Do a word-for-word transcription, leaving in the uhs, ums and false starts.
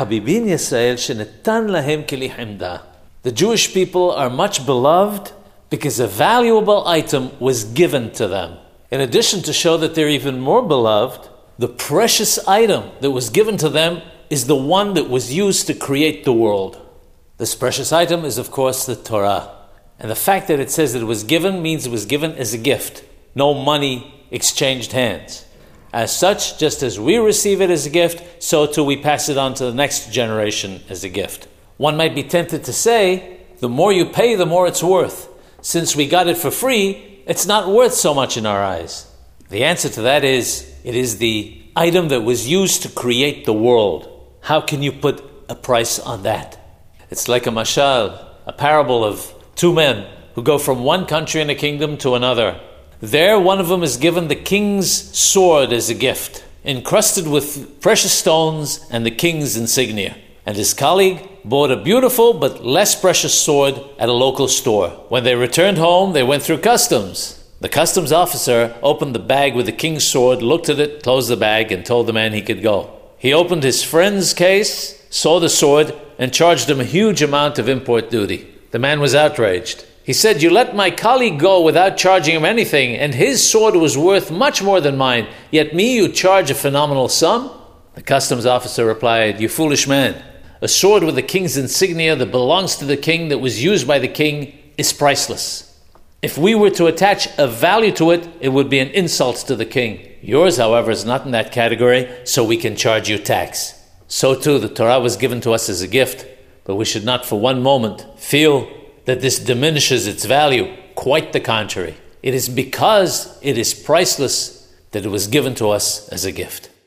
Habibin Yisrael shenetan lahem keli hemda. The Jewish people are much beloved because a valuable item was given to them. In addition, to show that they're even more beloved, the precious item that was given to them is the one that was used to create the world. This precious item is, of course, the Torah. And the fact that it says that it was given means it was given as a gift. No money exchanged hands. As such, just as we receive it as a gift, so too we pass it on to the next generation as a gift. One might be tempted to say, the more you pay, the more it's worth. Since we got it for free, it's not worth so much in our eyes. The answer to that is, it is the item that was used to create the world. How can you put a price on that? It's like a mashal, a parable of two men who go from one country and a kingdom to another. There, one of them is given the king's sword as a gift, encrusted with precious stones and the king's insignia. And his colleague bought a beautiful but less precious sword at a local store. When they returned home, they went through customs. The customs officer opened the bag with the king's sword, looked at it, closed the bag, and told the man he could go. He opened his friend's case, saw the sword, and charged him a huge amount of import duty. The man was outraged. He said, "You let my colleague go without charging him anything, and his sword was worth much more than mine, yet me you charge a phenomenal sum?" The customs officer replied, "You foolish man. A sword with the king's insignia that belongs to the king, that was used by the king, is priceless. If we were to attach a value to it, it would be an insult to the king. Yours, however, is not in that category, so we can charge you tax." So too, the Torah was given to us as a gift, but we should not for one moment feel that this diminishes its value. Quite the contrary. It is because it is priceless that it was given to us as a gift.